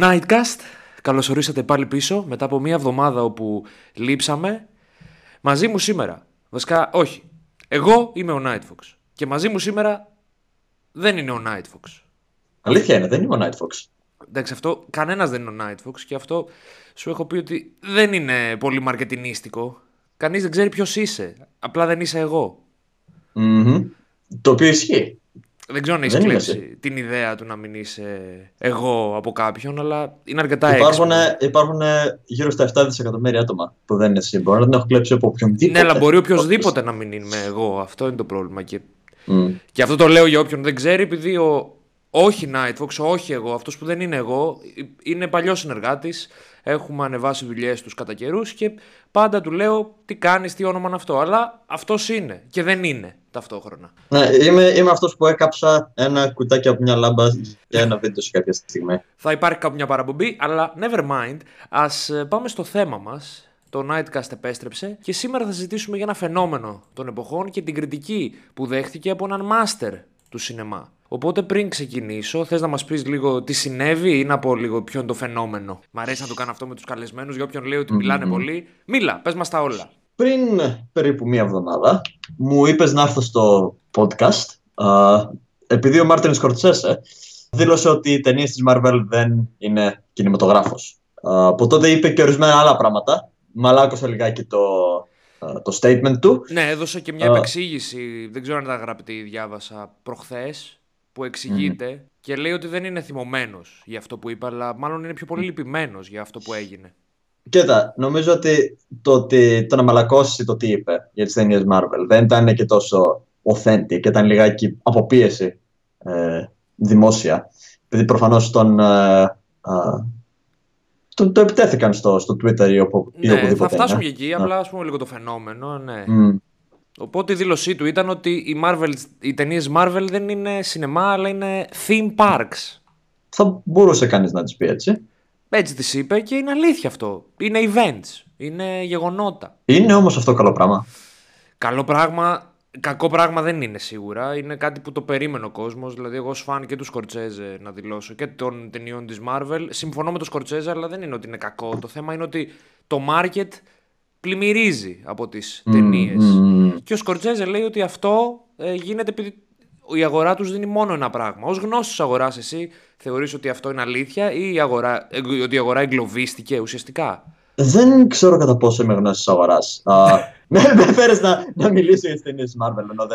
Nightcast, καλώς ορίσατε πάλι πίσω μετά από μία εβδομάδα όπου λείψαμε. Μαζί μου σήμερα, βασικά όχι, εγώ είμαι ο Nightfox και μαζί μου σήμερα δεν είναι ο Nightfox. Αλήθεια είναι, δεν είμαι ο Nightfox. Εντάξει, αυτό κανένας δεν είναι ο Nightfox και αυτό σου έχω πει ότι δεν είναι πολύ μαρκετινίστικο. Κανείς δεν ξέρει ποιος είσαι, απλά δεν είσαι εγώ. Mm-hmm. Το οποίο ισχύει. Δεν ξέρω αν έχεις κλέψει την ιδέα του να μην είσαι εγώ από κάποιον, αλλά είναι αρκετά έξυπνο. Υπάρχουν γύρω στα 7 δισεκατομμύρια άτομα που δεν είναι εσύ. Μπορεί να την έχω κλέψει από οποιονδήποτε. Ναι, αλλά μπορεί οποιοδήποτε να μην είμαι εγώ. Αυτό είναι το πρόβλημα. Και αυτό το λέω για όποιον δεν ξέρει, επειδή όχι Nightfox, όχι εγώ, αυτός που δεν είναι εγώ, είναι παλιός συνεργάτης. Έχουμε ανεβάσει δουλειές τους κατά καιρούς και πάντα του λέω τι κάνεις, τι όνομα είναι αυτό. Αλλά αυτός είναι και δεν είναι ταυτόχρονα. Ναι, είμαι αυτός που έκαψα ένα κουτάκι από μια λάμπα για ένα βίντεο σε κάποια στιγμή. Θα υπάρχει κάπου μια παραπομπή, αλλά never mind. Ας πάμε στο θέμα μας. Το Nightcast επέστρεψε και σήμερα θα συζητήσουμε για ένα φαινόμενο των εποχών και την κριτική που δέχτηκε από έναν μάστερ του σινεμά. Οπότε πριν ξεκινήσω, θες να μας πεις λίγο τι συνέβη ή να πω λίγο ποιο είναι το φαινόμενο? Μ' αρέσει να το κάνω αυτό με τους καλεσμένους, για όποιον λέει ότι μιλάνε πολύ. Μίλα, πες μας τα όλα. Πριν περίπου μία εβδομάδα μου είπες να έρθω στο podcast επειδή ο Μάρτιν Σκορτσέσε δήλωσε ότι οι ταινίες της Marvel δεν είναι κινηματογράφος. Από τότε είπε και ορισμένα άλλα πράγματα. Μαλάκωσε λιγάκι το statement του. Ναι, έδωσε και μια επεξήγηση, δεν ξέρω αν τα γραπτή διάβασα προχθές, που εξηγείται και λέει ότι δεν είναι θυμωμένος για αυτό που είπα, αλλά μάλλον είναι πιο πολύ λυπημένος για αυτό που έγινε. Κοίτα, νομίζω ότι το να μαλακώσει το τι είπε για τις ταινίες Marvel δεν ήταν και τόσο authentic, ήταν λιγάκι αποπίεση δημόσια, επειδή προφανώς το επιτέθηκαν στο Twitter ή οπουδήποτε. Ναι, θα φτάσουμε και εκεί, απλά ας πούμε λίγο το φαινόμενο, ναι. Οπότε η δήλωσή του ήταν ότι οι ταινίες Marvel δεν είναι σινεμά, αλλά είναι theme parks. Θα μπορούσε κανείς να τις πει έτσι. Έτσι τις είπε και είναι αλήθεια αυτό. Είναι events, είναι γεγονότα. Είναι όμως αυτό καλό πράγμα? Καλό πράγμα, κακό πράγμα δεν είναι σίγουρα. Είναι κάτι που το περίμενε ο κόσμος. Δηλαδή εγώ ως φαν και του Σκορτσέζε να δηλώσω και των ταινιών της Marvel. Συμφωνώ με τον Σκορτσέζε, αλλά δεν είναι ότι είναι κακό. Το θέμα είναι ότι το market πλημμυρίζει από τις ταινίες. Και ο Σκορτσέζε λέει ότι αυτό γίνεται επειδή η αγορά τους δίνει μόνο ένα πράγμα. Ως γνώστης αγοράς εσύ θεωρείς ότι αυτό είναι αλήθεια ή ότι η αγορά εγκλωβίστηκε ουσιαστικά? Δεν ξέρω κατά πόσο είμαι γνώστης αγοράς. Με ενδιαφέρει να μιλήσω για τις ταινίες της Marvel, ενώ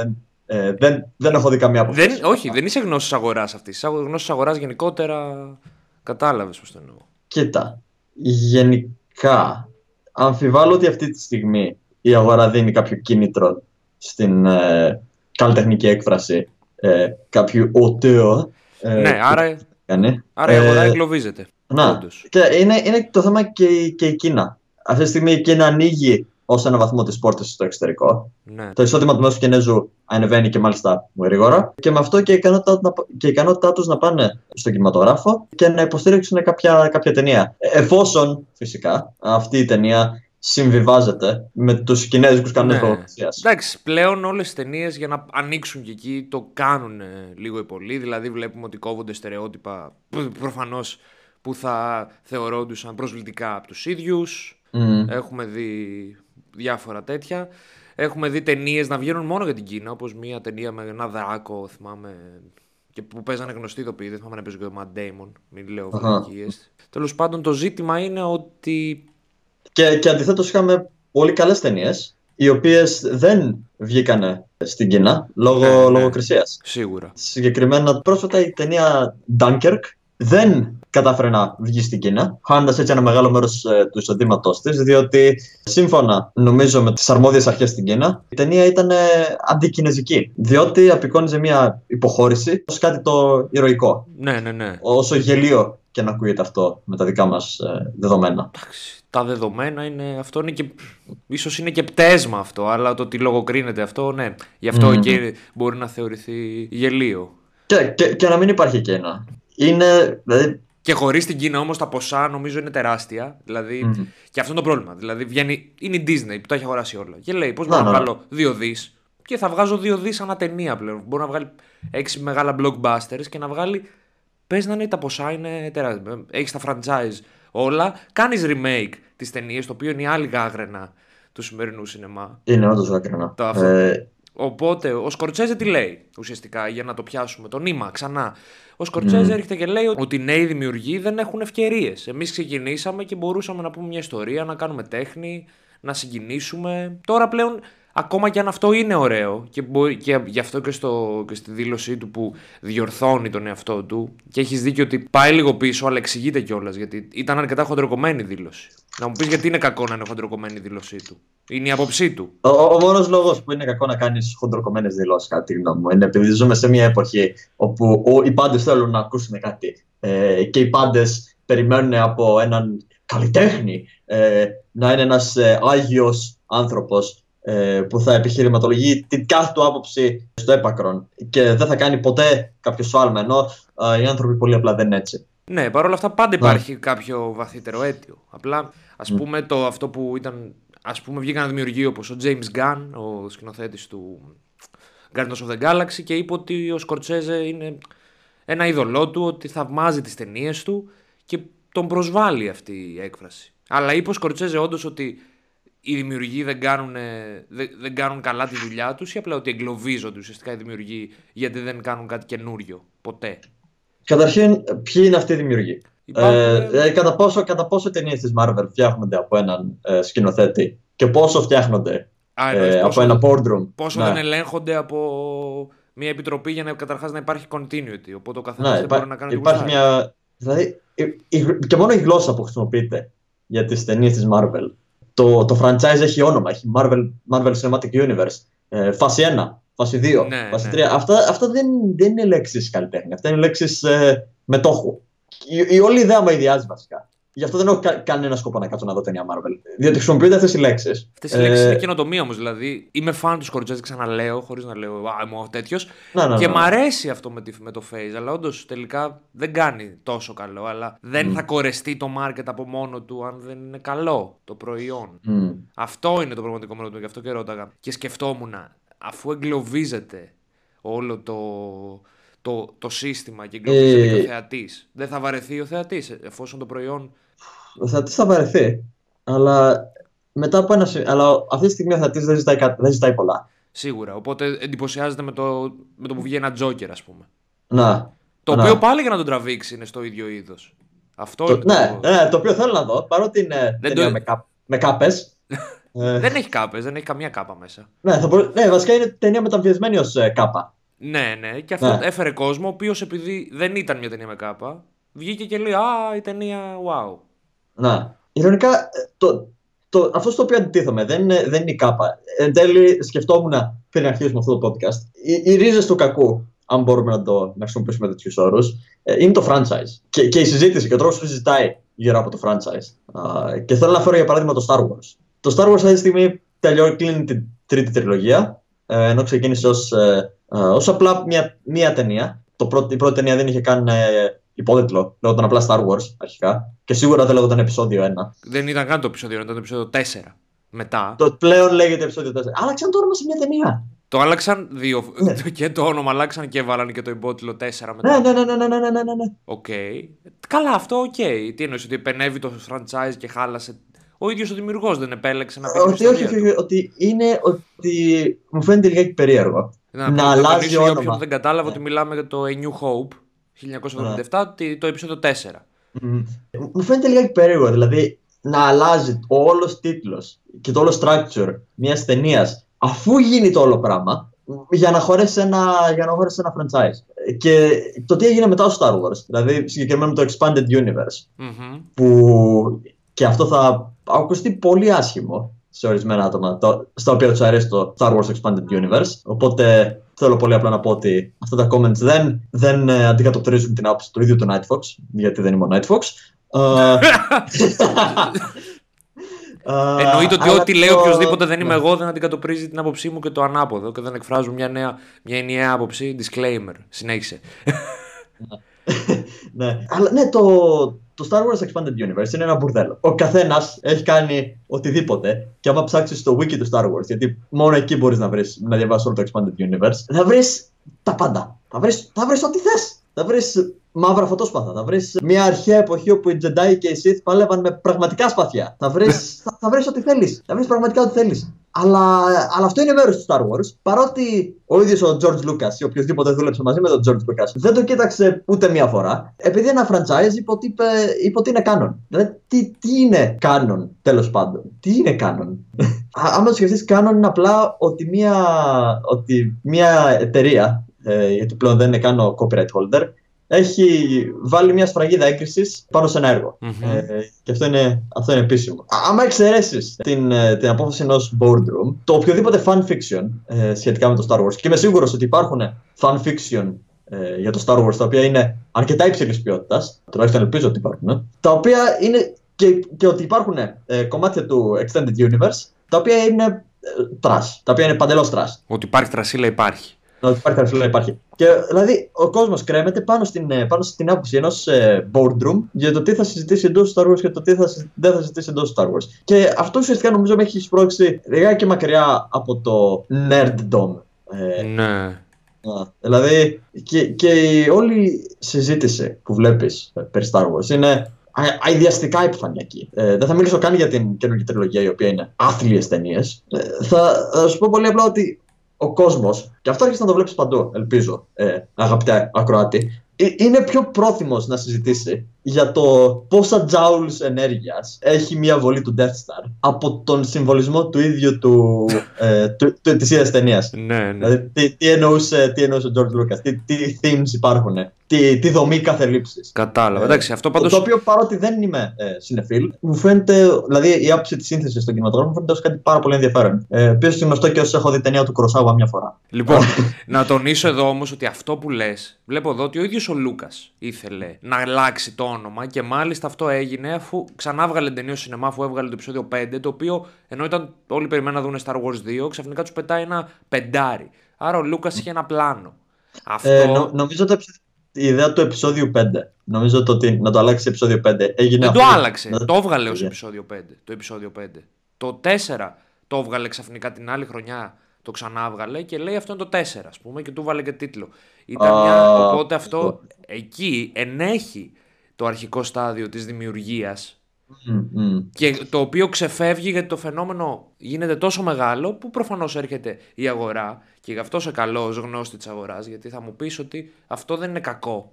δεν έχω δει καμία από αυτές. Όχι, δεν είσαι γνώστης αγοράς αυτή. Είσαι γνώστης αγοράς γενικότερα. Κατάλαβες πώς το εννοώ? Κοίτα, γενικά αμφιβάλλω ότι αυτή τη στιγμή η αγορά δίνει κάποιο κίνητρο στην καλλιτεχνική έκφραση κάποιου οτέο. Ναι, άρα η αγορά εγκλωβίζεται. Να, και είναι το θέμα και η Κίνα. Αυτή τη στιγμή η Κίνα ανοίγει ως ένα βαθμό τις πόρτες στο εξωτερικό. Ναι. Το εισόδημα του μέσου Κινέζου ανεβαίνει και μάλιστα γρήγορα. Και με αυτό και η ικανότητά τους να πάνε στον κινηματογράφο και να υποστήριξουν κάποια ταινία. Εφόσον φυσικά αυτή η ταινία συμβιβάζεται με τους κινέζικους κανόνες προβοκασίας. Εντάξει, πλέον όλες τις ταινίες για να ανοίξουν και εκεί το κάνουν λίγο οι πολλοί. Δηλαδή βλέπουμε ότι κόβονται στερεότυπα προφανώς που θα θεωρώντουσαν προσβλητικά από τους ίδιους. Έχουμε δει διάφορα τέτοια. Έχουμε δει ταινίες να βγαίνουν μόνο για την Κίνα, όπως μια ταινία με ένα δράκο, θυμάμαι, και που παίζανε γνωστοί ηθοποιοί, δεν θυμάμαι να παίζει και ο Ματ Ντέιμον, μην λέω βλακίες. Τέλος πάντων, το ζήτημα είναι ότι... Και αντιθέτως είχαμε πολύ καλές ταινίες, οι οποίες δεν βγήκανε στην Κίνα λόγω κρισίας. Σίγουρα. Συγκεκριμένα πρόσφατα η ταινία Dunkirk δεν κατάφερε να βγει στην Κίνα, χάνοντας έτσι ένα μεγάλο μέρος του εισοδήματός της, διότι σύμφωνα νομίζω με τις αρμόδιες αρχές στην Κίνα, η ταινία ήταν αντικινεζική, διότι απεικόνιζε μια υποχώρηση ως κάτι το ηρωικό. Ναι. Όσο γελίο και να ακούγεται αυτό με τα δικά μας δεδομένα. Εντάξει, τα δεδομένα είναι, αυτό είναι και, ίσως είναι και πτέσμα αυτό, αλλά το ότι λογοκρίνεται αυτό, ναι, γι' αυτό και μπορεί να θεωρηθεί γελίο. Και να μην υπάρχει και ένα. Είναι, δηλαδή... Και χωρίς την Κίνα όμως τα ποσά νομίζω είναι τεράστια. Δηλαδή, και αυτό είναι το πρόβλημα. Δηλαδή, είναι η Disney που τα έχει αγοράσει όλα. Και λέει: πώς μπορώ να βγάλω 2 δις και θα βγάζω 2 δισεκατομμύρια ανά ταινία πλέον. Μπορεί να βγάλει 6 μεγάλα blockbusters και να βγάλει. Πες να είναι τα ποσά είναι τεράστια. Έχεις τα franchise όλα. Κάνεις remake τις ταινίες, το οποίο είναι η άλλη γάγραινα του σημερινού σινεμά. Είναι όντως γάγραινα. Οπότε ο Σκορτσέζε τι λέει ουσιαστικά, για να το πιάσουμε το νήμα ξανά. Ο Σκορτσέζε έρχεται και λέει ότι οι νέοι δημιουργοί δεν έχουν ευκαιρίες. Εμείς ξεκινήσαμε και μπορούσαμε να πούμε μια ιστορία, να κάνουμε τέχνη, να συγκινήσουμε. Τώρα πλέον, ακόμα και αν αυτό είναι ωραίο, και γι' αυτό και στη δήλωσή του που διορθώνει τον εαυτό του, και έχεις δίκιο ότι πάει λίγο πίσω, αλλά εξηγείται κιόλας γιατί ήταν αρκετά χοντροκομμένη δήλωση. Να μου πεις γιατί είναι κακό να είναι χοντροκομμένη η δήλωσή του. Είναι η άποψή του. Ο μόνος λόγος που είναι κακό να κάνεις χοντροκομμένες δηλώσεις, κατά τη γνώμη μου, είναι επειδή ζούμε σε μια εποχή όπου οι πάντες θέλουν να ακούσουν κάτι και οι πάντες περιμένουν από έναν καλλιτέχνη να είναι ένας άγιος άνθρωπος που θα επιχειρηματολογεί την κάθε του άποψη στο έπακρον και δεν θα κάνει ποτέ κάποιο σφάλμα, ενώ οι άνθρωποι πολύ απλά δεν είναι έτσι. Ναι, παρόλα αυτά πάντα υπάρχει κάποιο βαθύτερο αίτιο. Απλά ας πούμε αυτό που ήταν. Ας πούμε βγήκε ένα δημιουργείο όπως ο James Gunn, ο σκηνοθέτης του Guardians of the Galaxy, και είπε ότι ο Σκορτσέζε είναι ένα είδωλό του, ότι θαυμάζει τις ταινίες του και τον προσβάλλει αυτή η έκφραση. Αλλά είπε ο Σκορτσέζε όντως ότι οι δημιουργοί δεν κάνουν καλά τη δουλειά τους, ή απλά ότι εγκλωβίζονται ουσιαστικά οι δημιουργοί γιατί δεν κάνουν κάτι καινούριο ποτέ? Καταρχήν, ποιοι είναι αυτοί οι δημιουργοί? Κατά πόσο ταινίες της Marvel φτιάχνονται από έναν σκηνοθέτη και πόσο φτιάχνονται από ένα boardroom? Πόσο δεν ελέγχονται από μια επιτροπή για να καταρχάς να υπάρχει continuity. Οπότε ο καθένας δεν μπορεί να κάνει τίποτα. Δηλαδή, και μόνο η γλώσσα που χρησιμοποιείται για τις ταινίες της Marvel. Το franchise έχει όνομα, έχει Marvel Cinematic Universe, φάση 1, φάση 2, ναι, φάση 3. Ναι. Αυτά δεν είναι λέξεις καλλιτέχνη, αυτά είναι λέξεις μετόχου. Η όλη ιδέα με ιδιάζει βασικά. Γι' αυτό δεν έχω κανένα σκοπό να κάτσω να δω ταινία Marvel. Διότι χρησιμοποιούνται αυτές οι λέξεις. Αυτές οι λέξεις είναι καινοτομία όμως. Δηλαδή, είμαι fan του Σκορτσέζε, ξαναλέω, χωρίς να λέω είμαι τέτοιος. Και μ' αρέσει αυτό με το Face, αλλά όντως τελικά δεν κάνει τόσο καλό. Αλλά δεν θα κορεστεί το market από μόνο του αν δεν είναι καλό το προϊόν. Αυτό είναι το πραγματικό μέλλον του, γι' αυτό και ρώταγα. Και σκεφτόμουν, αφού εγκλωβίζεται όλο το σύστημα και εγκλωβίζεται και ο θεατής, δεν θα βαρεθεί ο θεατής εφόσον το προϊόν? Ο θεατής θα βαρεθεί, αλλά αυτή τη στιγμή ο θεατής δεν ζητάει πολλά. Σίγουρα, οπότε εντυπωσιάζεται με το που βγει ένα Τζόκερ, ας πούμε. Να. Το οποίο πάλι για να τον τραβήξει είναι στο ίδιο είδος. Αυτό το οποίο θέλω να δω, παρότι είναι με κάπες. Δεν έχει κάπες, δεν έχει καμία κάπα μέσα. Ναι, βασικά είναι ταινία μεταβιασμένη ως κάπα. Ναι, και αυτό έφερε κόσμο, ο οποίος επειδή δεν ήταν μια ταινία με κάπα, βγήκε και λέει «Α, η ταινία, wow». Να, ειρωνικά, αυτό στο οποίο αντιτίθομαι δεν είναι η κάπα. Εν τέλει, σκεφτόμουν πριν αρχίσουμε αυτό το podcast, οι ρίζες του κακού, αν μπορούμε να χρησιμοποιήσουμε τέτοιους όρους, είναι το franchise. Και η συζήτηση και ο τρόπος που συζητάει γύρω από το franchise. Και θέλω να φέρω για παράδειγμα το Star Wars. Το Star Wars αυτή τη στιγμή κλείνει την τρίτη τριλογία, ενώ ξεκίνησε ως απλά μία ταινία. Η πρώτη ταινία δεν είχε καν υπότιτλο. Λέγονταν απλά Star Wars αρχικά. Και σίγουρα δεν λέγονταν επεισόδιο 1. Δεν ήταν καν το επεισόδιο 1, ήταν το επεισόδιο 4. Μετά. Το πλέον λέγεται επεισόδιο 4. Άλλαξαν το όνομα σε μία ταινία. Το άλλαξαν δύο. Και το όνομα αλλάξαν και βάλανε και το υπότιτλο 4 μετά. Ναι. Okay. Καλά, αυτό οκ. Okay. Τι εννοείς, ότι επενεύει το franchise και χάλασε? Ο ίδιος ο δημιουργός δεν επέλεξε να πει ότι όχι, μου φαίνεται λιγάκι περίεργο. Να αλλάζει όνομα. Όποιον δεν κατάλαβα ότι μιλάμε για το A New Hope 1977, το επεισόδιο 4. Μου φαίνεται λιγάκι περίεργο, δηλαδή να αλλάζει ο όλος τίτλος και το όλο structure μιας ταινίας αφού γίνει το όλο πράγμα για να χωρέσει ένα franchise. Και το τι έγινε μετά στο Star Wars, δηλαδή συγκεκριμένα το Expanded Universe, που και αυτό θα ακουστεί πολύ άσχημο σε ορισμένα άτομα στα οποία τους αρέσει το Star Wars Expanded Universe. Οπότε θέλω πολύ απλά να πω ότι αυτά τα comments δεν αντικατοπτρίζουν την άποψη του ίδιου του Nightfox, γιατί δεν είμαι ο Nightfox. Εννοείται ότι ό,τι λέει οποιοδήποτε δεν είμαι εγώ δεν αντικατοπτρίζει την άποψή μου και το ανάποδο, και δεν εκφράζουν μια ενιαία άποψη. Disclaimer. Συνέχισε. Ναι. Αλλά ναι, το Star Wars Expanded Universe είναι ένα μπουρδέλο. Ο καθένας έχει κάνει οτιδήποτε. Και άμα ψάξεις το wiki του Star Wars, γιατί μόνο εκεί μπορείς να βρεις, να διαβάσεις όλο το Expanded Universe, θα βρεις τα πάντα. Θα βρεις ό,τι θες. Θα βρεις μαύρα φωτόσπαθα. Θα βρεις μια αρχαία εποχή όπου οι Jedi και οι Sith παλεύαν με πραγματικά σπαθιά. Θα βρεις ό,τι θέλεις. Θα βρεις πραγματικά ό,τι θέλεις. Αλλά αυτό είναι μέρος του Star Wars. Παρότι ο ίδιος ο George Lucas ή οποιοδήποτε δούλεψε μαζί με τον George Lucas δεν το κοίταξε ούτε μία φορά, επειδή ένα franchise είπε ότι είναι canon. Δηλαδή, τι είναι canon, τέλος πάντων. Τι είναι canon. Άμα το σκεφτείς, canon είναι απλά ότι μια εταιρεία, γιατί πλέον δεν είναι καν ο copyright holder, έχει βάλει μια σφραγίδα έγκρισης πάνω σε ένα έργο. Και αυτό είναι επίσημο. Άμα εξαιρέσεις την απόφαση ενός boardroom, το οποιοδήποτε fan fiction σχετικά με το Star Wars, και είμαι σίγουρος ότι υπάρχουν fan fiction για το Star Wars, τα οποία είναι αρκετά υψηλής ποιότητας, τουλάχιστον ελπίζω ότι υπάρχουν, τα οποία είναι και ότι υπάρχουν κομμάτια του Extended Universe, τα οποία είναι trash, τα οποία είναι παντελώς trash. Ότι υπάρχει τρασίλα υπάρχει. Υπάρχει. Και δηλαδή ο κόσμος κρέμεται πάνω στην άποψη ενός boardroom για το τι θα συζητήσει εντός Star Wars και το τι δεν θα συζητήσει εντός Star Wars. Και αυτό ουσιαστικά νομίζω με έχει σπρώξει λιγάκι μακριά από το nerddom. Ναι. Δηλαδή και η όλη συζήτηση που βλέπεις περί Star Wars είναι αειδιαστικά επιφανειακή. Δεν θα μιλήσω καν για την καινούργια τριλογία, η οποία είναι άθλιες ταινίες. Θα σου πω πολύ απλά ότι ο κόσμος, και αυτό άρχισε να το βλέπεις παντού, ελπίζω, αγαπητέ ακροάτη, είναι πιο πρόθυμος να συζητήσει για το πόσα τζάουλς ενέργειας έχει μια βολή του Death Star από τον συμβολισμό του ίδιου της ίδιας ταινίας. Ναι. Δηλαδή, τι εννοούσε ο George Lucas, τι themes υπάρχουν, τι δομή κάθε λήψης. Κατάλαβα. Εντάξει, αυτό πάντως... Το οποίο, παρότι δεν είμαι συνεφίλ, μου φαίνεται, δηλαδή η άποψη της σύνθεσης στον κινηματογράφο μου φαίνεται ως κάτι πάρα πολύ ενδιαφέρον. Επίσης γνωστό και όσοι έχω δει ταινία του Κροσάουα μια φορά. Λοιπόν, να τονίσω εδώ όμως ότι αυτό που λες, βλέπω εδώ ότι ο ίδιος ο Λούκας ήθελε να αλλάξει το όνομα, και μάλιστα αυτό έγινε αφού ξανά βγάλε ταινία στο σινεμά, αφού έβγαλε το επεισόδιο 5, το οποίο ενώ ήταν όλοι περιμέναν να δουν Star Wars 2, ξαφνικά τους πετάει ένα πεντάρι. Άρα ο Λούκας είχε ένα πλάνο. Αυτό... νομίζω ότι η ιδέα του επεισόδιου 5, νομίζω ότι να το αλλάξει επεισόδιο 5 έγινε. Δεν το άλλαξε, το έβγαλε ως επεισόδιο 5. Το επεισόδιο 5. Το 4 το έβγαλε ξαφνικά την άλλη χρονιά. Το ξανάβγαλε και λέει αυτό είναι το 4, ας πούμε, και του βάλε και τίτλο. Ήταν Οπότε αυτό εκεί ενέχει το αρχικό στάδιο της δημιουργίας, και το οποίο ξεφεύγει γιατί το φαινόμενο γίνεται τόσο μεγάλο που προφανώς έρχεται η αγορά, και γι' αυτό σε καλώ ως γνώστη της αγοράς, γιατί θα μου πεις ότι αυτό δεν είναι κακό.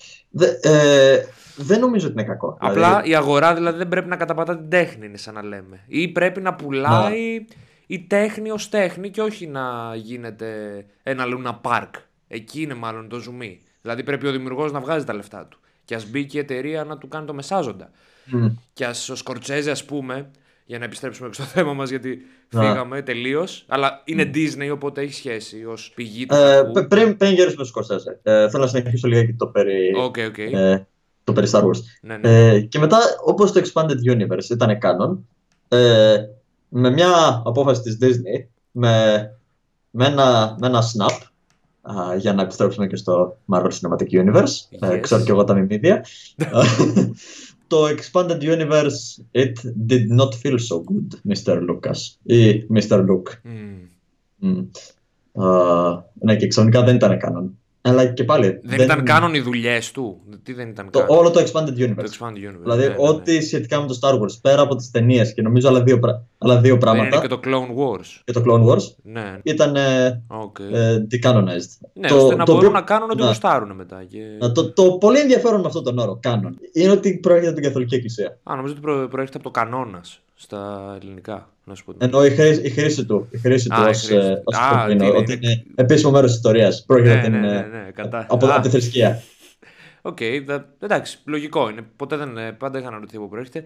Δεν νομίζω ότι είναι κακό. Απλά η αγορά δηλαδή δεν πρέπει να καταπατά την τέχνη, είναι σαν να λέμε, ή πρέπει να πουλάει... Η τέχνη ως τέχνη και όχι να γίνεται ένα Λούνα Πάρκ. Εκεί είναι μάλλον το ζουμί. Δηλαδή πρέπει ο δημιουργός να βγάζει τα λεφτά του. Και ας μπει και η εταιρεία να του κάνει το μεσάζοντα. Και ας ο Σκορτσέζε, ας πούμε, για να επιστρέψουμε και στο θέμα μας, γιατί φύγαμε τελείως. Αλλά είναι Disney, οπότε έχει σχέση ως πηγή του. Πριν γερίσουμε στο Σκορτσέζε, θέλω να συνεχίσω λίγα και το περί... Okay. Το περί Star Wars. Ναι. Και μετά, όπως το Expanded Universe ήταν canon, με μια απόφαση της Disney, με ένα snap, για να επιστρέψουμε και στο Marvel Cinematic Universe, ξέρω και εγώ τα μιμίδια, το Expanded Universe, it did not feel so good, Mr. Lucas, ή Mr. Luke. Ναι, και ξαφνικά δεν ήταν κανόν. Αλλά και πάλι, δεν ήταν κάνον οι δουλειές του. Τι δεν ήταν κάνον. Όλο το Expanded Universe. Δηλαδή, ό,τι σχετικά με το Star Wars, πέρα από τις ταινίες και νομίζω άλλα δύο πράγματα. Είναι και το Clone Wars. Ναι. Ήταν decanonized. Ναι, ώστε να μπορούν να κάνουν ό,τι γουστάρουν μετά. Το πολύ ενδιαφέρον με αυτόν τον όρο, κάνον, είναι ότι προέρχεται από την Καθολική Εκκλησία. Νομίζω ότι προέρχεται από το κανόνας στα ελληνικά. Ενώ η χρήση του είναι επίσημο μέρος της ιστορίας. Από τη θρησκεία. Οκ, εντάξει, λογικό είναι. Πάντα είχα αναρωτηθεί από προέρχεται.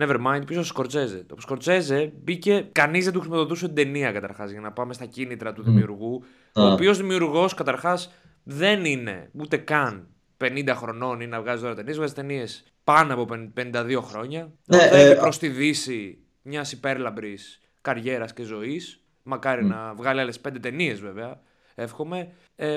Nevermind, πίσω στο Σκορτσέζε. Το Σκορτσέζε μπήκε, κανείς δεν του χρηματοδοτούσε την ταινία καταρχάς, για να πάμε στα κίνητρα του δημιουργού. Ο οποίος δημιουργός καταρχάς δεν είναι ούτε καν 50 χρονών ή να βγάζει τώρα ταινίες. Βγάζει ταινίες πάνω από 52 χρόνια. Έχει προς τη Δύση μιας υπέρλαμπρης καριέρας και ζωής. Μακάρι να βγάλει άλλες 5 ταινίες βέβαια. εύχομαι.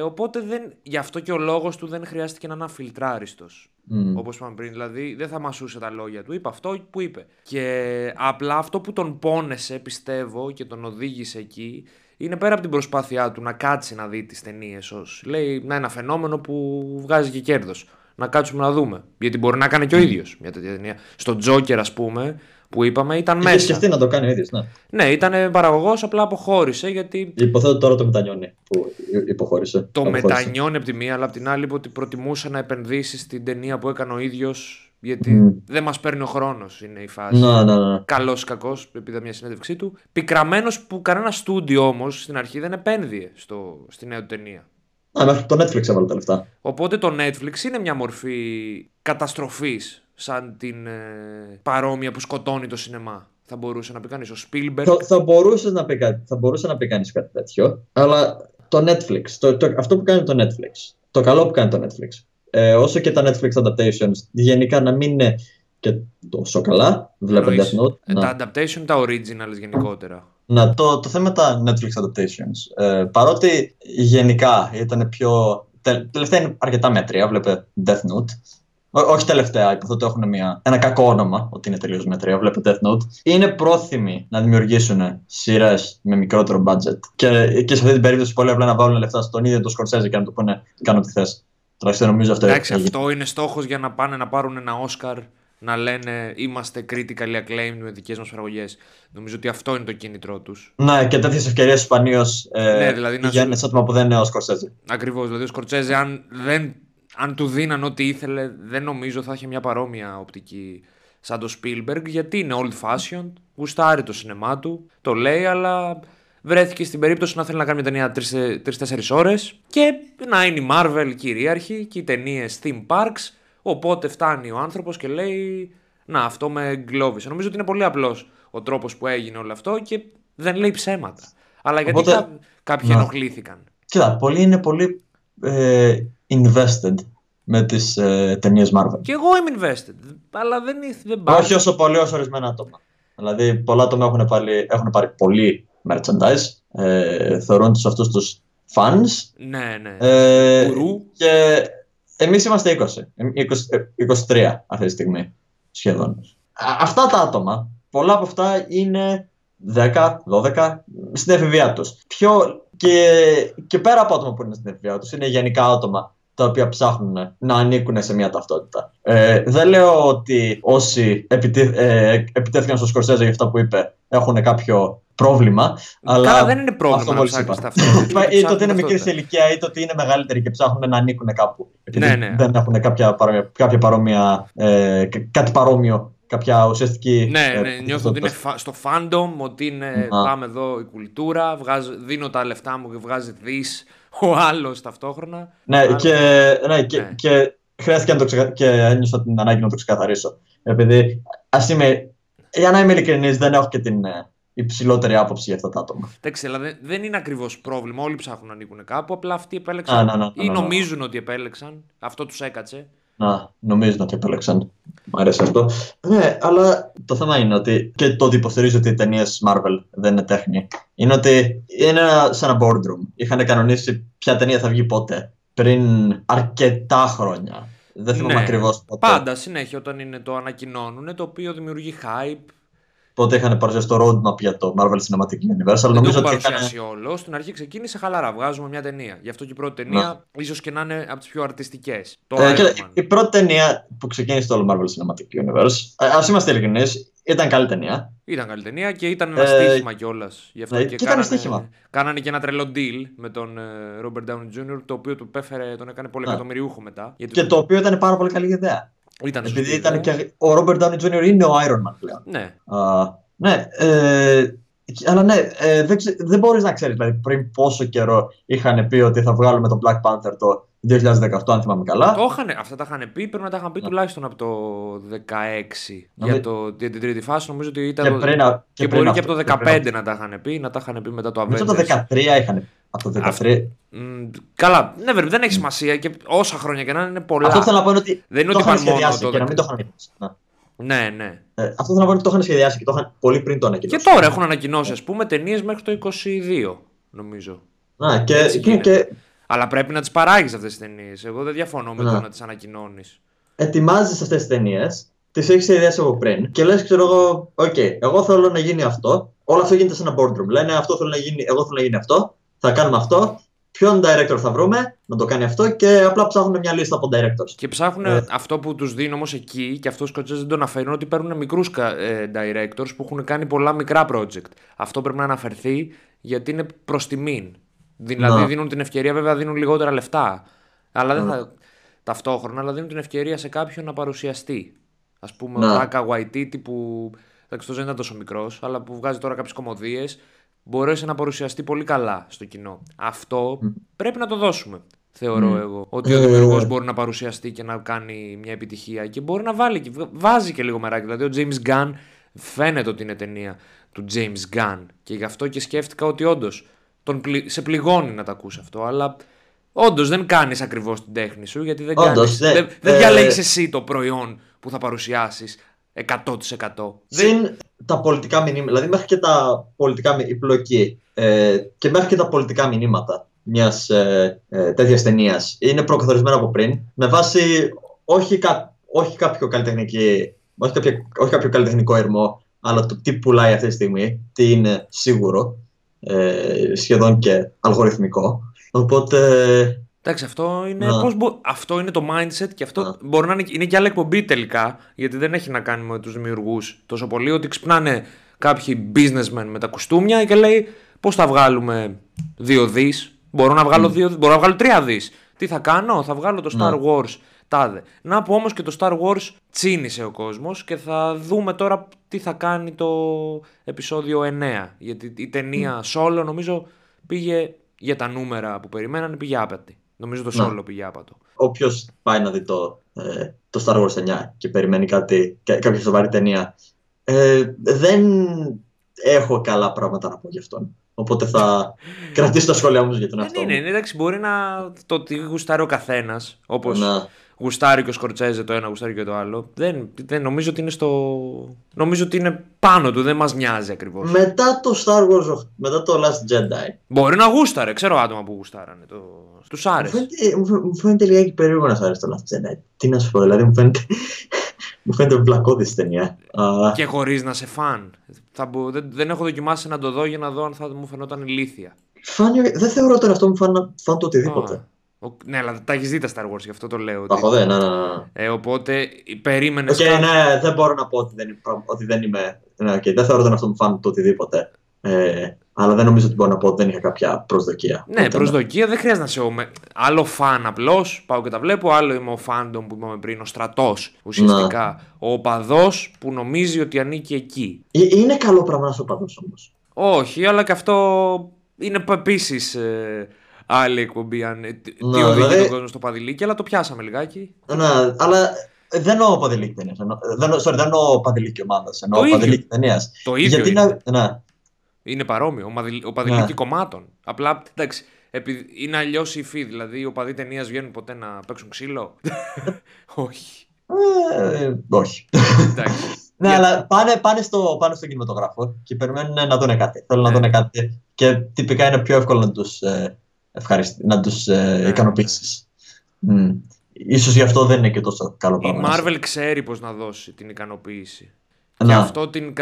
Οπότε δεν... γι' αυτό και ο λόγος του δεν χρειάστηκε να είναι αφιλτράριστος. Όπως είπαμε πριν, δηλαδή δεν θα μασούσε τα λόγια του. Είπε αυτό που είπε. Και απλά αυτό που τον πόνεσε, πιστεύω, και τον οδήγησε εκεί, είναι πέρα από την προσπάθειά του να κάτσει να δει τις ταινίες ως. Λέει να, ένα φαινόμενο που βγάζει και κέρδος. Να κάτσουμε να δούμε. Γιατί μπορεί να κάνει και ο ίδιος μια τέτοια ταινία. Στον Τζόκερ, ας πούμε, που είπαμε, ήταν είχε μέσα. Είχε σκεφτεί να το κάνει ο ίδιος, ναι. Ναι, ήταν παραγωγός, απλά αποχώρησε γιατί. Υποθέτω τώρα το μετανιώνει που υποχώρησε. Το μετανιώνει από τη μία, αλλά από την άλλη είπε ότι προτιμούσε να επενδύσει στην ταινία που έκανε ο ίδιος. Γιατί δεν μας παίρνει ο χρόνος, είναι η φάση. Ναι. Καλός ή κακός, επειδή μια συνέντευξή του. Πικραμένος που κανένα στούντιο όμως στην αρχή δεν επένδυε στη νέα του ταινία. Ναι, μέχρι το Netflix έβαλε τα λεφτά. Οπότε το Netflix είναι μια μορφή καταστροφής, σαν την παρόμοια που σκοτώνει το σινεμά. Θα μπορούσε να πει κανείς ο Spielberg. Θα μπορούσε να πει κανείς κάτι τέτοιο, αλλά το Netflix, αυτό που κάνει το Netflix, το καλό που κάνει το Netflix. Όσο και τα Netflix adaptations, γενικά να μην είναι και τόσο καλά, βλέπετε αυτό. Τα adaptation, τα originals γενικότερα. Να, το θέμα τα Netflix adaptations, παρότι γενικά ήταν πιο... Τελευταία είναι αρκετά μέτρια, βλέπετε Death Note. Όχι τελευταία, υποθέτω έχουν ένα κακό όνομα, ότι είναι τελείως μέτρια, βλέπετε Death Note. Είναι πρόθυμοι να δημιουργήσουν σειρές με μικρότερο budget. Και σε αυτή την περίπτωση πολύ απλά να βάλουν λεφτά στον ίδιο τον Scorsese και να του πούνε κάνω τι θες. Εντάξει, αυτό είναι στόχος για να πάνε να πάρουν ένα Όσκαρ, να λένε είμαστε critically acclaimed με δικές μας παραγωγές. Νομίζω ότι αυτό είναι το κίνητρό τους. Ναι, και τέτοιες ευκαιρίες σπανίως δηλαδή, πηγαίνουν σε άτομα που δεν είναι ο Σκορσέζε. Ακριβώς, δηλαδή ο Σκορσέζε αν του δίναν ό,τι ήθελε, δεν νομίζω θα είχε μια παρόμοια οπτική σαν το Spielberg, γιατί είναι old fashioned, γουστάρει το σινεμά του, το λέει, αλλά... Βρέθηκε στην περίπτωση να θέλει να κάνει μια ταινία 3-4 ώρες και να είναι η Marvel κυρίαρχη και οι ταινίες theme parks. Οπότε φτάνει ο άνθρωπος και λέει να, αυτό με εγκλώβησε. Νομίζω ότι είναι πολύ απλός ο τρόπος που έγινε όλο αυτό και δεν λέει ψέματα. Αλλά γιατί κάποιοι ενοχλήθηκαν. Κοίτα, πολλοί είναι πολύ invested με τις ταινίες Marvel. Και εγώ είμαι invested, αλλά δεν πάει. Όχι όσο πολύ όσο ορισμένα άτομα. Δηλαδή πολλά άτομα έχουν πάρει πολύ merchandise, θεωρούν τους αυτούς τους fans. Ναι. Και εμείς είμαστε 23 αυτή τη στιγμή σχεδόν. Αυτά τα άτομα, πολλά από αυτά είναι 10, 12 στην εφηβεία τους. Και πέρα από άτομα που είναι στην εφηβεία τους, είναι γενικά άτομα τα οποία ψάχνουν να ανήκουν σε μια ταυτότητα. Δεν λέω ότι όσοι επιτέθηκαν στο Σκορσέζε για αυτά που είπε έχουν κάποιο πρόβλημα, αλλά δεν είναι πρόβλημα να ψάχνεις ταυτότητα. Είτε ότι είναι μικρή σε ηλικία, είτε ότι είναι μεγαλύτερη και ψάχνουν να ανήκουν κάπου. Ναι. Δεν έχουν κάτι παρόμοιο, κάποια ουσιαστική... Ναι, νιώθω ότι είναι στο fandom, ότι είναι πάμε εδώ η κουλτούρα, δίνω τα λεφτά μου και βγάζει δις ο άλλος ταυτόχρονα. Και χρειάστηκε και ένιωσα την ανάγκη να το ξεκαθαρίσω. Επειδή, για να είμαι ειλικρινής, δεν έχω και την υψηλότερη άποψη για αυτά τα άτομα. Εντάξει, αλλά δεν είναι ακριβώς πρόβλημα. Όλοι ψάχνουν να ανήκουν κάπου. Απλά αυτοί επέλεξαν ή νομίζουν ότι επέλεξαν. Αυτό τους έκατσε. Νομίζουν ότι επέλεξαν. Μ' αρέσει αυτό. Ναι, αλλά το θέμα είναι ότι και το ότι υποστηρίζει ότι οι ταινίες Marvel δεν είναι τέχνη, είναι ότι είναι σαν ένα boardroom. Είχαν κανονίσει ποια ταινία θα βγει πότε πριν αρκετά χρόνια. Δεν θυμάμαι ακριβώς πότε. Πάντα συνέχεια όταν είναι το ανακοινώνουν, το οποίο δημιουργεί hype. Τότε είχαν παρουσιάσει το roadmap για το Marvel Cinematic Universe. Δεν το έχουν παρουσιάσει όλο. Στην αρχή ξεκίνησε χαλαρά. Βγάζουμε μια ταινία. Γι' αυτό και η πρώτη ταινία, ίσως και να είναι από τις πιο αρτιστικές. Η πρώτη ταινία που ξεκίνησε το Marvel Cinematic Universe, ας είμαστε ειλικρινείς, ήταν καλή ταινία. Ήταν καλή ταινία και ήταν ένα στοίχημα κιόλας. Ήταν στοίχημα. Κάνανε και ένα τρελό deal με τον Robert Downey Jr., το οποίο τον έκανε πολυεκατομμυριούχο μετά. Και το οποίο ήταν πάρα πολύ καλή ιδέα. Επειδή ήταν και ο Robert Downey Jr. είναι ο Iron Man πλέον. Ναι. Αλλά δεν μπορείς να ξέρεις δηλαδή, πριν πόσο καιρό είχαν πει ότι θα βγάλουμε τον Black Panther το 2018, αν θυμάμαι καλά. Αυτά τα είχαν πει, πρέπει να τα είχαν πει τουλάχιστον από το 2016. Για την τρίτη φάση νομίζω ότι ήταν. Και μπορεί και από το 2015 να τα είχαν πει, μετά το Avengers. Μετά το 2013 είχαν πει. Από το 2013. Καλά, ναι, βέβαια δεν έχει σημασία και όσα χρόνια και να είναι πολλά. Αυτό θέλω να πω είναι ότι δεν είναι το είχαν σχεδιάσει και να μην το είχαν ανακοινώσει. Ναι. Αυτό θέλω να πω είναι ότι το είχαν σχεδιάσει και το είχαν πολύ πριν το ανακοινώσει. Και τώρα έχουν ανακοινώσει, ας πούμε, ταινίες μέχρι το 2022, νομίζω. Να, και... Αλλά πρέπει να τις παράγεις αυτές τις ταινίες. Εγώ δεν διαφωνώ με το να τις ανακοινώνεις. Ετοιμάζεις αυτές τις ταινίες, τις έχεις ιδέες από πριν και λες, ξέρω εγώ, okay, εγώ θέλω να γίνει αυτό. Όλο αυτό γίνεται σε ένα boardroom. Λένε, αυτό θέλω να γίνει, εγώ θέλω να γίνει αυτό, θα κάνουμε αυτό. Ποιον director θα βρούμε να το κάνει αυτό και απλά ψάχνουν μια λίστα από directors. Και ψάχνουν αυτό που τους δίνει όμως εκεί, και αυτό ο Σκοτσέζ δεν το αναφέρουν, ότι παίρνουν μικρούς directors που έχουν κάνει πολλά μικρά project. Αυτό πρέπει να αναφερθεί γιατί είναι προς τιμήν. Δηλαδή δίνουν την ευκαιρία, βέβαια δίνουν λιγότερα λεφτά. Αλλά δεν θα... ταυτόχρονα, αλλά δίνουν την ευκαιρία σε κάποιον να παρουσιαστεί. Ας πούμε ο Raka Waititi που εντάξει, δεν ήταν τόσο μικρός, αλλά που βγάζει τώρα κάποιες κωμωδίες. Μπορέσει να παρουσιαστεί πολύ καλά στο κοινό. Αυτό πρέπει να το δώσουμε, θεωρώ εγώ. Ότι ο δημιουργός μπορεί να παρουσιαστεί και να κάνει μια επιτυχία και μπορεί να βάλει και βάζει και λίγο μεράκι. Δηλαδή ο James Gunn φαίνεται ότι είναι ταινία του James Gunn και γι' αυτό και σκέφτηκα ότι όντως σε πληγώνει να τα ακούσει αυτό, αλλά όντως δεν κάνεις ακριβώς την τέχνη σου γιατί δεν κάνεις. Δεν διαλέγεις εσύ το προϊόν που θα παρουσιάσεις 100%. Συν τα πολιτικά μηνύματα, δηλαδή μέχρι και τα πολιτικά υπλοκή και μέχρι και τα πολιτικά μηνύματα μιας τέτοιας ταινίας είναι προκαθορισμένα από πριν με βάση όχι κάποιο καλλιτεχνικό ερμό, αλλά το τι πουλάει αυτή τη στιγμή, τι είναι σίγουρο, σχεδόν και αλγοριθμικό. Οπότε... Εντάξει, αυτό είναι το mindset και αυτό μπορεί να είναι και άλλη εκπομπή τελικά, γιατί δεν έχει να κάνει με τους δημιουργούς τόσο πολύ, ότι ξυπνάνε κάποιοι businessmen με τα κουστούμια και λέει πώς θα βγάλουμε 2 δις, μπορώ να βγάλω 3 δις, τι θα κάνω, θα βγάλω το Star Wars τάδε. Να που όμως και το Star Wars τσίνησε ο κόσμος και θα δούμε τώρα τι θα κάνει το επεισόδιο 9, γιατί η ταινία Solo νομίζω πήγε για τα νούμερα που περιμένανε, πήγε άπατη. Νομίζω το Solo πήγε άπατο. Όποιος πάει να δει το Star Wars 9 και περιμένει κάποια σοβαρή ταινία, δεν έχω καλά πράγματα να πω γι' αυτόν. Οπότε θα κρατήσω τα σχόλιά μου για τον εαυτό μου. Ναι, εντάξει, μπορεί να το ότι γουστάρει ο καθένας, όπως γουστάρει και ο Σκορτσέζε το ένα, γουστάρει και το άλλο. Δεν νομίζω ότι είναι νομίζω ότι είναι πάνω του, δεν μας νοιάζει ακριβώς. Μετά το Star Wars, μετά το Last Jedi. Μπορεί να γούσταρε, ξέρω άτομα που γουστάρανε. Τους άρεσε. Μου φαίνεται λιγάκι περίεργο να σ' άρεσε το Last Jedi. Τι να σου πω, δηλαδή μου φαίνεται. Μου φαίνεται βλακώδης ταινία. Και χωρίς να σε φαν. Δεν έχω δοκιμάσει να το δω για να δω αν θα μου φαινόταν ηλίθεια. Δεν θεωρώ τον εαυτό μου φαν το οτιδήποτε. Ναι, αλλά τα έχεις δει τα Star Wars, γι' αυτό το λέω. Τα έχω δει, ναι. Οπότε περίμενες. Okay, ναι, δεν μπορώ να πω ότι δεν είμαι. Ναι, okay, δεν θεωρώ τον εαυτό μου φαν το οτιδήποτε. Αλλά δεν νομίζω ότι μπορώ να πω ότι δεν είχα κάποια προσδοκία. Ναι, προσδοκία δεν χρειάζεται να σε ome. Άλλο φαν απλώς, πάω και τα βλέπω. Άλλο είμαι ο φάντομ που είπαμε πριν, ο στρατός ουσιαστικά. Ο οπαδός που νομίζει ότι ανήκει εκεί. Είναι καλό πράγμα να είσαι οπαδός όμως. Όχι, αλλά και αυτό είναι επίσης άλλη εκπομπή. Τι οδηγεί τον κόσμο στο παδιλίκι, αλλά το πιάσαμε λιγάκι. Ναι, αλλά δεν εννοώ παδιλίκι ταινίας. Δεν εννοώ παδιλίκι ομάδας. Εννοώ παδιλίκι ταινίας. Το ίδιο. Είναι παρόμοιο, οπαδιλίκη κομμάτων. Απλά, εντάξει, είναι αλλιώς η φύ. Δηλαδή, οι οπαδοί ταινίας βγαίνουν ποτέ να παίξουν ξύλο. Όχι. Όχι. Εντάξει. Ναι, αλλά πάνε στον κινηματογράφο και περιμένουν να δουν κάτι. Θέλουν να δουν κάτι και τυπικά είναι πιο εύκολο να τους ικανοποιήσεις. Ίσως γι' αυτό δεν είναι και τόσο καλό πράγμα. Η Marvel ξέρει πώς να δώσει την ικανοποίηση. Και αυτό την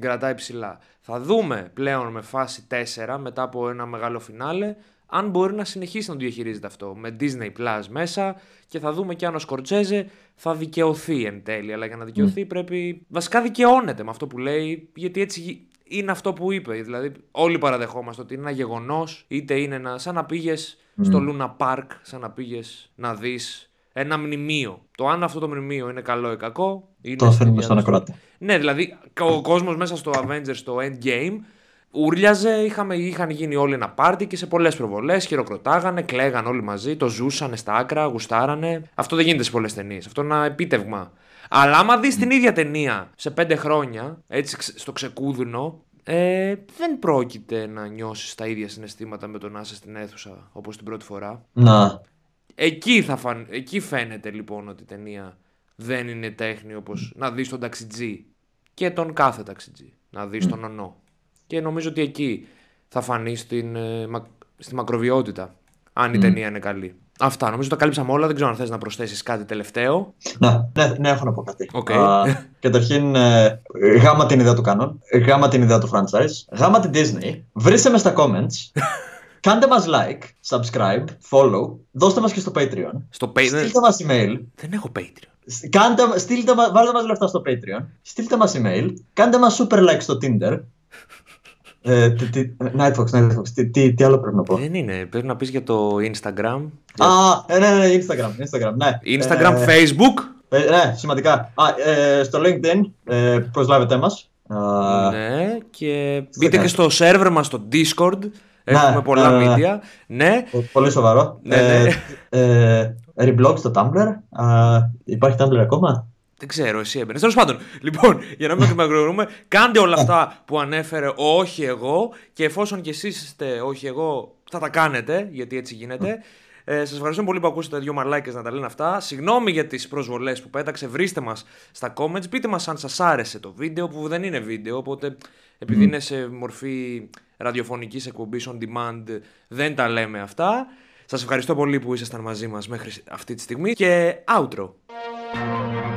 κρατάει ψηλά. Θα δούμε πλέον με φάση 4 μετά από ένα μεγάλο φινάλε αν μπορεί να συνεχίσει να το διαχειρίζεται αυτό με Disney Plus μέσα και θα δούμε και αν ο Σκορτσέζε θα δικαιωθεί εν τέλει, αλλά για να δικαιωθεί πρέπει βασικά δικαιώνεται με αυτό που λέει, γιατί έτσι είναι αυτό που είπε, δηλαδή όλοι παραδεχόμαστε ότι είναι ένα γεγονός, είτε είναι σαν να πήγες στο Λούνα Πάρκ, σαν να πήγες να δεις ένα μνημείο. Το αν αυτό το μνημείο είναι καλό ή κακό. Το αφήνουμε στον ακροατή. Ναι, δηλαδή ο κόσμος μέσα στο Avengers, στο Endgame, ούρλιαζε. Είχαν γίνει όλοι ένα πάρτι και σε πολλές προβολές χειροκροτάγανε, κλαίγαν όλοι μαζί, το ζούσανε στα άκρα, γουστάρανε. Αυτό δεν γίνεται σε πολλές ταινίες. Αυτό είναι ένα επίτευγμα. Αλλά άμα δεις την ίδια ταινία σε 5 χρόνια, έτσι στο ξεκούδουνο, δεν πρόκειται να νιώσεις τα ίδια συναισθήματα με το να είσαι στην αίθουσα όπως την πρώτη φορά. Να. Εκεί φαίνεται λοιπόν ότι η ταινία δεν είναι τέχνη, όπως να δεις τον ταξιτζή και τον κάθε ταξιτζή, να δεις τον ονό. Και νομίζω ότι εκεί θα φανεί στην στη μακροβιότητα, αν η ταινία είναι καλή. Αυτά, νομίζω τα καλύψαμε όλα, δεν ξέρω αν θες να προσθέσεις κάτι τελευταίο. Ναι, έχω να πω κάτι. Okay. Καταρχήν, γάμα την ιδέα του κανόν, γάμα την ιδέα του franchise, γάμα την Disney, βρίστε με στα comments, κάντε μας like, subscribe, follow, δώστε μας και στο Patreon, στείλτε μας email. Δεν έχω Patreon. Βάλτε μας λεφτά στο Patreon, στείλτε μας email, κάντε μας super like στο Tinder. Nightfox, τι άλλο πρέπει να πω? Δεν είναι, πρέπει να πεις για το Instagram. Ναι, Instagram, Facebook. Ναι, σημαντικά. Στο LinkedIn προσλάβετε μας. Ναι, και μπείτε και στο server μας, στο Discord. Έχουμε πολλά media. Ναι. Πολύ σοβαρό. Reblog στο Tumblr. Υπάρχει Tumblr ακόμα? Δεν ξέρω, εσύ έμπαινε. Τέλος πάντων, λοιπόν, για να μην μακρηγορούμε, κάντε όλα αυτά που ανέφερε ο όχι εγώ, και εφόσον κι εσείς είστε όχι εγώ, θα τα κάνετε, γιατί έτσι γίνεται. Σας ευχαριστούμε πολύ που ακούσατε δυο μαλάκες να τα λένε αυτά. Συγγνώμη για τις προσβολές που πέταξε. Βρίστε μας στα comments. Πείτε μας αν σας άρεσε το βίντεο, που δεν είναι βίντεο, οπότε επειδή είναι σε μορφή ραδιοφωνικής εκπομπής on demand, δεν τα λέμε αυτά. Σας ευχαριστώ πολύ που ήσασταν μαζί μας μέχρι αυτή τη στιγμή. Και outro.